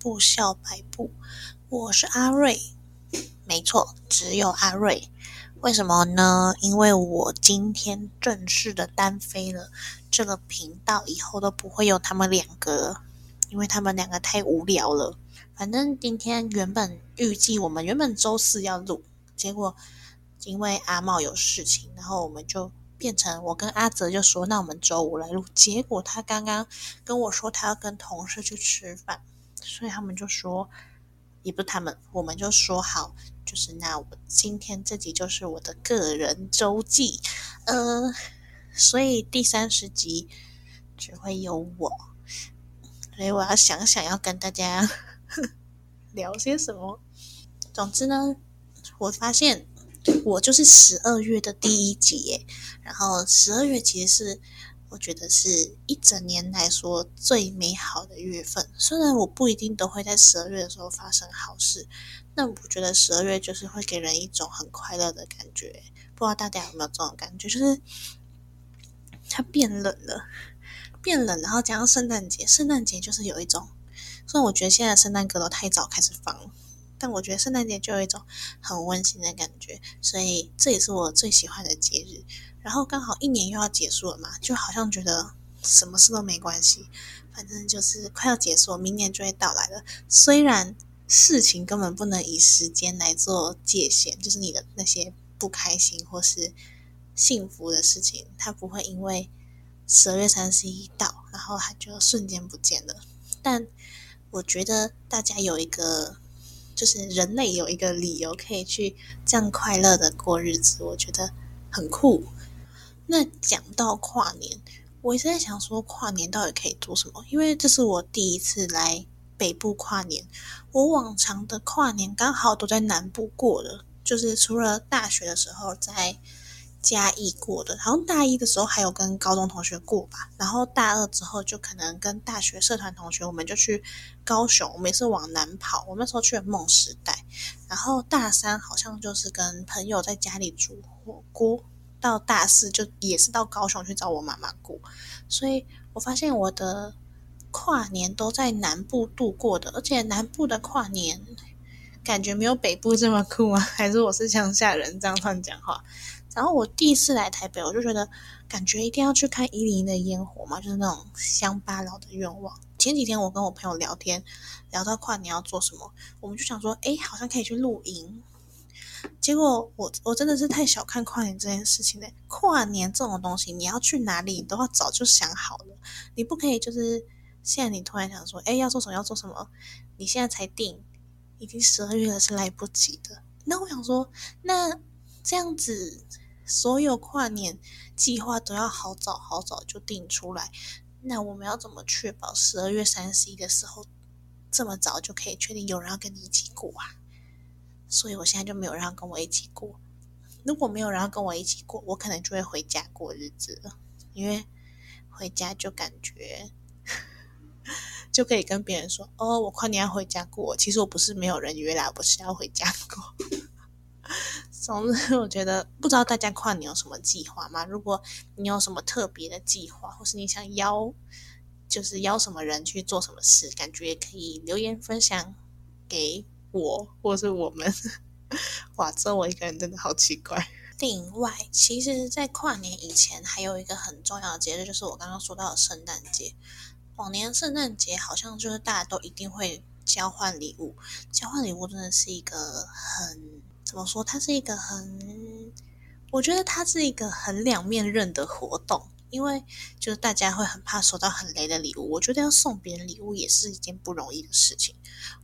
不笑百步，我是阿瑞，没错，只有阿瑞。为什么呢？因为我今天正式的单飞了，这个频道以后都不会有他们两个，因为他们两个太无聊了。反正今天我们原本周四要录，结果因为阿茂有事情，然后我们就变成我跟阿泽就说，那我们周五来录。结果他刚刚跟我说他要跟同事去吃饭。所以他们就说，也不是他们，我们就说好，就是那我今天这集就是我的个人周记，所以第30集只会有我，所以我要想要跟大家聊些什么。总之呢，我发现我就是12月的第一集耶，然后12月其实是。我觉得是一整年来说最美好的月份，虽然我不一定都会在12月的时候发生好事，但我觉得12月就是会给人一种很快乐的感觉。不知道大家有没有这种感觉，就是它变冷，然后加上圣诞节就是有一种，虽然我觉得现在圣诞歌都太早开始放了，但我觉得圣诞节就有一种很温馨的感觉，所以这也是我最喜欢的节日。然后刚好1年又要结束了嘛，就好像觉得什么事都没关系，反正就是快要结束，明年就会到来了。虽然事情根本不能以时间来做界限，就是你的那些不开心或是幸福的事情，它不会因为12月31到，然后它就瞬间不见了。但我觉得大家有一个，就是人类有一个理由可以去这样快乐的过日子，我觉得很酷。那讲到跨年，我一直在想说跨年到底可以做什么，因为这是我第一次来北部跨年，我往常的跨年刚好都在南部过的，就是除了大学的时候在嘉义过的，好像大一的时候还有跟高中同学过吧，然后大二之后就可能跟大学社团同学我们就去高雄，我们也是往南跑，我们那时候去了梦时代，然后大三好像就是跟朋友在家里煮火锅，到大四就也是到高雄去找我妈妈过，所以我发现我的跨年都在南部度过的，而且南部的跨年感觉没有北部这么酷啊，还是我是乡下人这样乱讲话。然后我第一次来台北，我就觉得感觉一定要去看101的烟火嘛，就是那种乡巴佬的愿望。前几天我跟我朋友聊天，聊到跨年要做什么，我们就想说，诶，好像可以去露营。结果我真的是太小看跨年这件事情了。跨年这种东西，你要去哪里，你都要早就想好了，你不可以就是现在你突然想说，哎，要做什么，你现在才定，已经12月了，是来不及的。那我想说，那这样子所有跨年计划都要好早就定出来，那我们要怎么确保12月31的时候这么早就可以确定有人要跟你一起过啊？所以我现在就没有人要跟我一起过，如果没有人要跟我一起过，我可能就会回家过日子了，因为回家就感觉就可以跟别人说，哦，我跨年要回家过，其实我不是没有人约啦，我是要回家过。总之我觉得，不知道大家跨年有什么计划吗？如果你有什么特别的计划，或是你想邀什么人去做什么事，感觉也可以留言分享给我或是我们。哇，只有我一个人真的好奇怪。另外，其实在跨年以前还有一个很重要的节日，就是我刚刚说到的圣诞节。往年圣诞节好像就是大家都一定会交换礼物，交换礼物真的是一个很，怎么说，我觉得它是一个很两面刃的活动，因为就是大家会很怕收到很雷的礼物，我觉得要送别人礼物也是一件不容易的事情。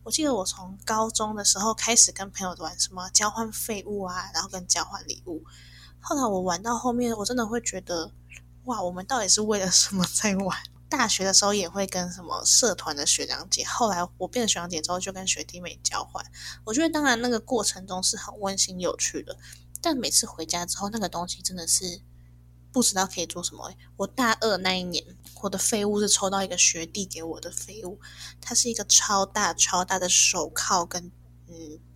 我记得我从高中的时候开始跟朋友玩什么交换废物啊，然后跟交换礼物，后来我玩到后面我真的会觉得，哇，我们到底是为了什么在玩。大学的时候也会跟什么社团的学长姐，后来我变成学长姐之后就跟学弟妹交换，我觉得当然那个过程中是很温馨有趣的，但每次回家之后那个东西真的是不知道可以做什么欸。我大二那一年，我的废物是抽到一个学弟给我的废物，它是一个超大的手铐跟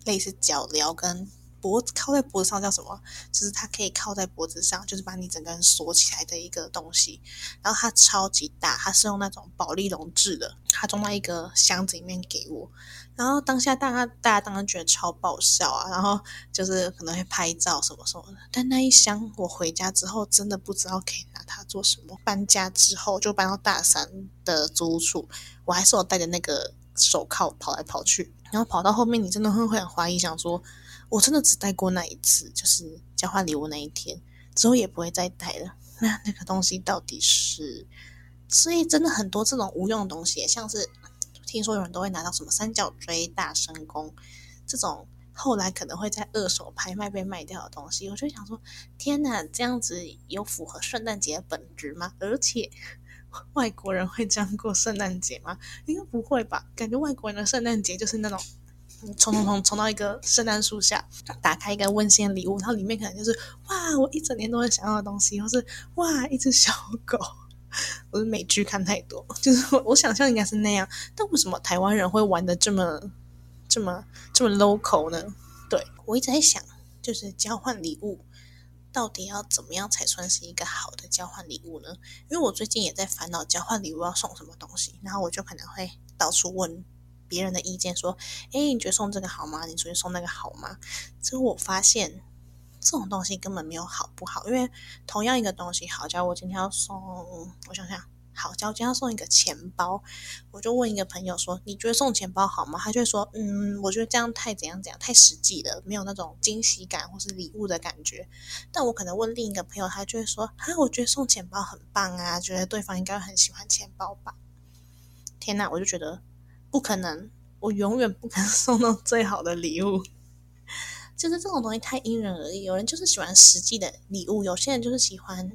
类似脚镣跟脖子，靠在脖子上叫什么？就是它可以靠在脖子上，就是把你整个人锁起来的一个东西。然后它超级大，它是用那种保丽龙制的，它装在一个箱子里面给我。然后当下大家当然觉得超爆笑啊，然后就是可能会拍照什么什么的。但那一箱我回家之后真的不知道可以拿它做什么。搬家之后就搬到大三的租屋处，我还是有带着那个手铐跑来跑去，然后跑到后面你真的会很怀疑，想说我真的只带过那一次，就是交换礼物那一天之后也不会再带了。那个东西到底是，所以真的很多这种无用的东西，像是听说有人都会拿到什么三角锥、大声公这种后来可能会在二手拍卖被卖掉的东西，我就想说天哪，这样子有符合圣诞节的本质吗？而且外国人会这样过圣诞节吗？应该不会吧，感觉外国人的圣诞节就是那种冲到一个圣诞树下，打开一个温馨的礼物，然后里面可能就是哇，我一整年都会想要的东西，或是哇，一只小狗。我是美剧看太多，就是我想象应该是那样，但为什么台湾人会玩的这么 local 呢？对，我一直在想，就是交换礼物到底要怎么样才算是一个好的交换礼物呢？因为我最近也在烦恼交换礼物要送什么东西，然后我就可能会到处问别人的意见，说你觉得送这个好吗？你觉得送那个好吗？之后我发现这种东西根本没有好不好，因为同样一个东西，好，假如我今天要送，我想想，好，假如今天要送一个钱包，我就问一个朋友说你觉得送钱包好吗？他就会说我觉得这样太怎样太实际了，没有那种惊喜感或是礼物的感觉。但我可能问另一个朋友，他就会说我觉得送钱包很棒啊，觉得对方应该很喜欢钱包吧。天哪，我就觉得不可能，我永远不可能送到最好的礼物。就是这种东西太因人而异，有人就是喜欢实际的礼物，有些人就是喜欢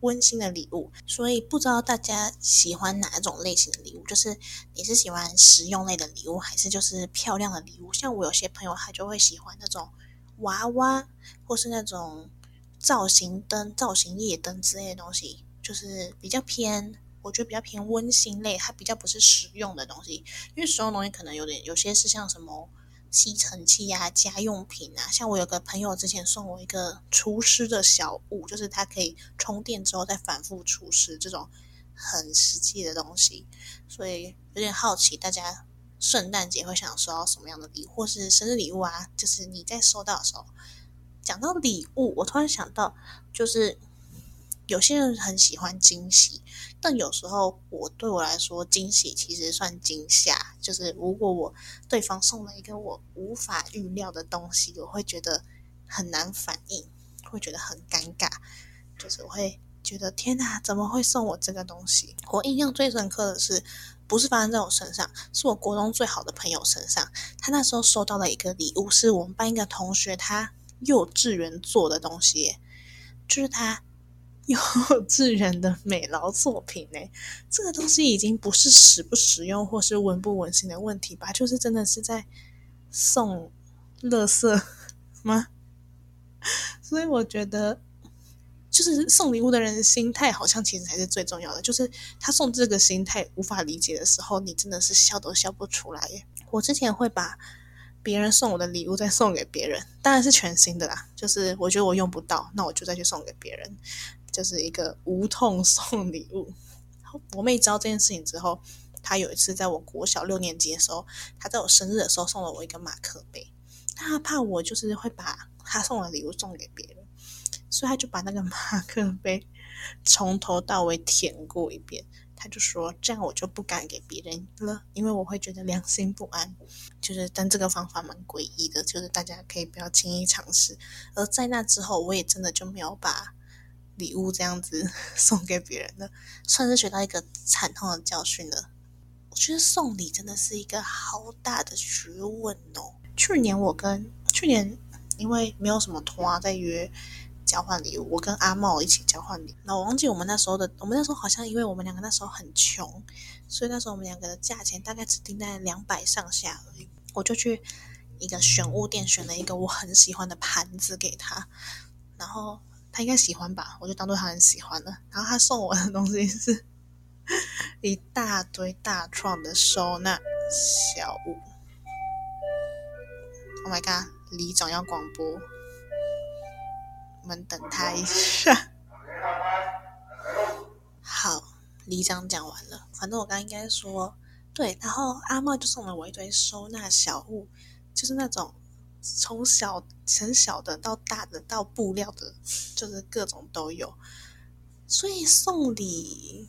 温馨的礼物，所以不知道大家喜欢哪种类型的礼物，就是你是喜欢实用类的礼物，还是就是漂亮的礼物。像我有些朋友他就会喜欢那种娃娃，或是那种造型灯、造型夜灯之类的东西，就是比较偏，我觉得比较偏温馨类，它比较不是实用的东西。因为实用的东西可能有些是像什么吸尘器啊、家用品啊。像我有个朋友之前送我一个除湿的小物，就是它可以充电之后再反复除湿，这种很实际的东西。所以有点好奇大家圣诞节会想收到什么样的礼物，或是生日礼物啊，就是你在收到的时候。讲到礼物，我突然想到，就是有些人很喜欢惊喜，但有时候对我来说，惊喜其实算惊吓。就是如果对方送了一个我无法预料的东西，我会觉得很难反应，会觉得很尴尬，就是我会觉得天哪，怎么会送我这个东西？我印象最深刻的是，不是发生在我身上，是我国中最好的朋友身上。他那时候收到了一个礼物，是我们班一个同学他幼稚园做的东西耶，就是他幼稚园的美劳作品呢。这个东西已经不是实不实用或是文不文馨的问题吧，就是真的是在送垃圾吗？所以我觉得就是送礼物的人的心态好像其实才是最重要的，就是他送这个心态无法理解的时候，你真的是笑都笑不出来耶。我之前会把别人送我的礼物再送给别人，当然是全新的啦，就是我觉得我用不到，那我就再去送给别人，就是一个无痛送礼物。我妹知道这件事情之后，她有一次在我国小6年级的时候，她在我生日的时候送了我一个马克杯，但她怕我就是会把她送的礼物送给别人，所以她就把那个马克杯从头到尾舔过一遍。她就说这样我就不敢给别人了，因为我会觉得良心不安。就是但这个方法蛮诡异的，就是大家可以不要轻易尝试。而在那之后，我也真的就没有把礼物这样子送给别人的，算是学到一个惨痛的教训了。我觉得送礼真的是一个好大的学问哦。去年因为没有什么拖啊，在约交换礼物，我跟阿茂一起交换礼物。那我忘记我们那时候好像因为我们两个那时候很穷，所以那时候我们两个的价钱大概只定在200上下而已。我就去一个选物店选了一个我很喜欢的盘子给他，然后他应该喜欢吧，我就当做他很喜欢了。然后他送我的东西是一大堆大创的收纳小物。Oh my god， 里长要广播，我们等他一下。好，里长讲完了，反正我刚应该说对，然后阿嬤就送了我一堆收纳小物，就是那种从小很小的到大的到布料的，就是各种都有。所以送礼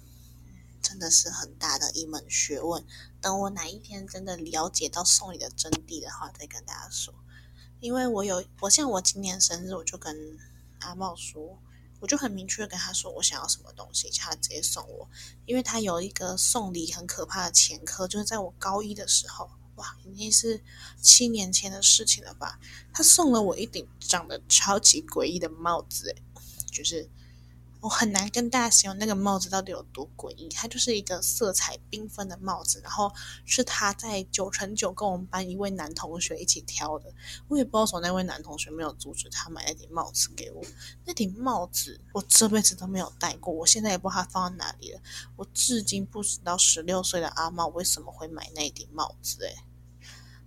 真的是很大的一门学问，等我哪一天真的了解到送礼的真谛的话再跟大家说。因为我像我今年生日，我就跟阿嬤说，我就很明确跟他说我想要什么东西，他直接送我。因为他有一个送礼很可怕的前科，就是在我高一的时候，哇，已经是7年前的事情了吧，他送了我一顶长得超级诡异的帽子耶，就是我很难跟大家形容那个帽子到底有多诡异。它就是一个色彩缤纷的帽子，然后是他在9x9跟我们班一位男同学一起挑的。我也不知道为什么那位男同学没有阻止他买那顶帽子给我。那顶帽子我这辈子都没有戴过，我现在也不知道它放在哪里了。我至今不知道16岁的阿嬤为什么会买那顶帽子耶。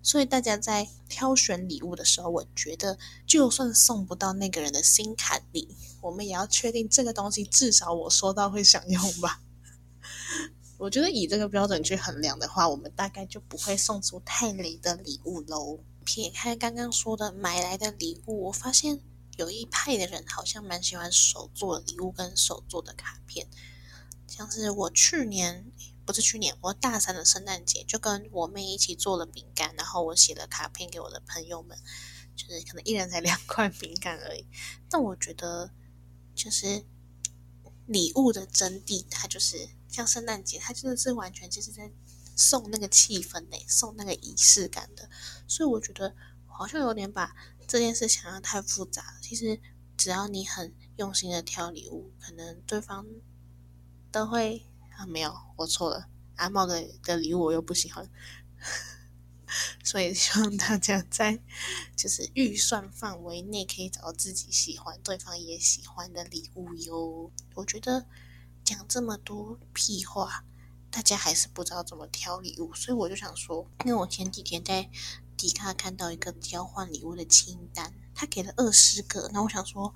所以大家在挑选礼物的时候，我觉得就算送不到那个人的心坎里，我们也要确定这个东西至少我收到会想用吧。我觉得以这个标准去衡量的话，我们大概就不会送出太雷的礼物咯。撇开刚刚说的买来的礼物，我发现有一派的人好像蛮喜欢手做的礼物跟手做的卡片。像是我我大三的圣诞节就跟我妹一起做了饼干，然后我写了卡片给我的朋友们，就是可能一人才2块饼干而已。但我觉得就是礼物的真谛，它就是像圣诞节，它真的是完全就是在送那个气氛欸，送那个仪式感的。所以我觉得我好像有点把这件事想象太复杂了。其实只要你很用心的挑礼物，可能对方都会没有，我错了，阿嬤的礼物我又不喜欢。所以希望大家在就是预算范围内可以找到自己喜欢对方也喜欢的礼物哟。我觉得讲这么多屁话，大家还是不知道怎么挑礼物，所以我就想说，因为我前几天在迪卡看到一个交换礼物的清单，他给了20个，那我想说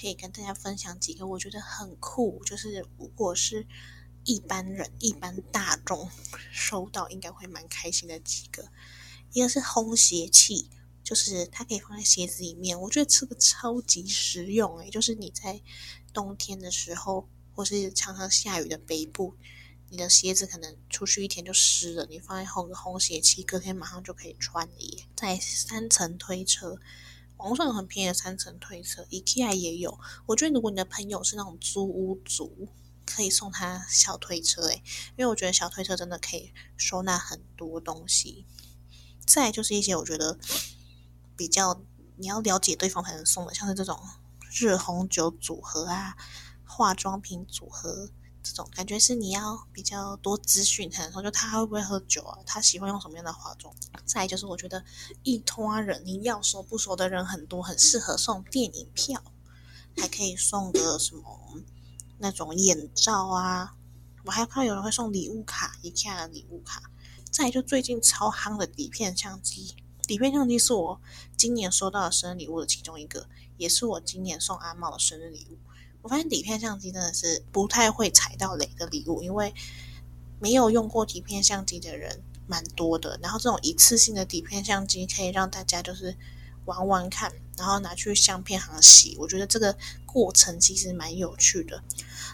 可以跟大家分享几个我觉得很酷，就是如果是一般人一般大众收到应该会蛮开心的几个。一个是烘鞋器，就是它可以放在鞋子里面，我觉得这个超级实用欸，就是你在冬天的时候或是常常下雨的北部，你的鞋子可能出去1天就湿了，你放在烘鞋器隔天马上就可以穿了耶。再3层推车，网上有很便宜的3层推车， IKEA 也有，我觉得如果你的朋友是那种租屋族，可以送他小推车欸，因为我觉得小推车真的可以收纳很多东西。再来就是一些我觉得比较你要了解对方才能送的，像是这种热红酒组合啊，化妆品组合，这种感觉是你要比较多资讯才能送，就他会不会喝酒啊，他喜欢用什么样的化妆。再来就是我觉得一拖人，你要熟不熟的人很多，很适合送电影票，还可以送个什么那种眼罩啊。我还看到有人会送礼物卡，IKEA的礼物卡。再来就最近超夯的底片相机，底片相机是我今年收到的生日礼物的其中一个，也是我今年送阿嬤的生日礼物。我发现底片相机真的是不太会踩到雷的礼物，因为没有用过底片相机的人蛮多的，然后这种一次性的底片相机可以让大家就是玩玩看，然后拿去相片行洗，我觉得这个过程其实蛮有趣的。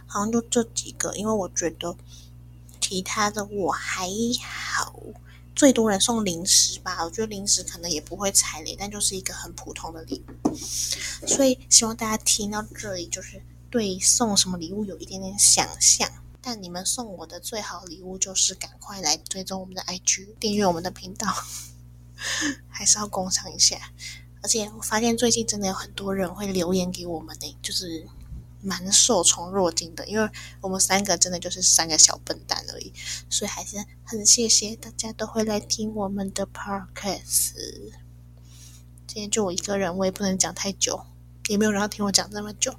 好像就这几个，因为我觉得其他的我还好。最多人送零食吧，我觉得零食可能也不会踩雷，但就是一个很普通的礼物。所以希望大家听到这里就是对送什么礼物有一点点想象，但你们送我的最好礼物就是赶快来追踪我们的 IG， 订阅我们的频道，还是要工商一下。而且我发现最近真的有很多人会留言给我们欸，就是蛮受宠若惊的，因为我们3个真的就是3个小笨蛋而已，所以还是很谢谢大家都会来听我们的 podcast。 今天就我一个人，我也不能讲太久，也没有人要听我讲这么久，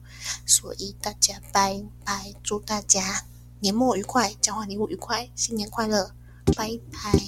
所以大家拜拜，祝大家年末愉快，交换礼物愉快，新年快乐，拜拜。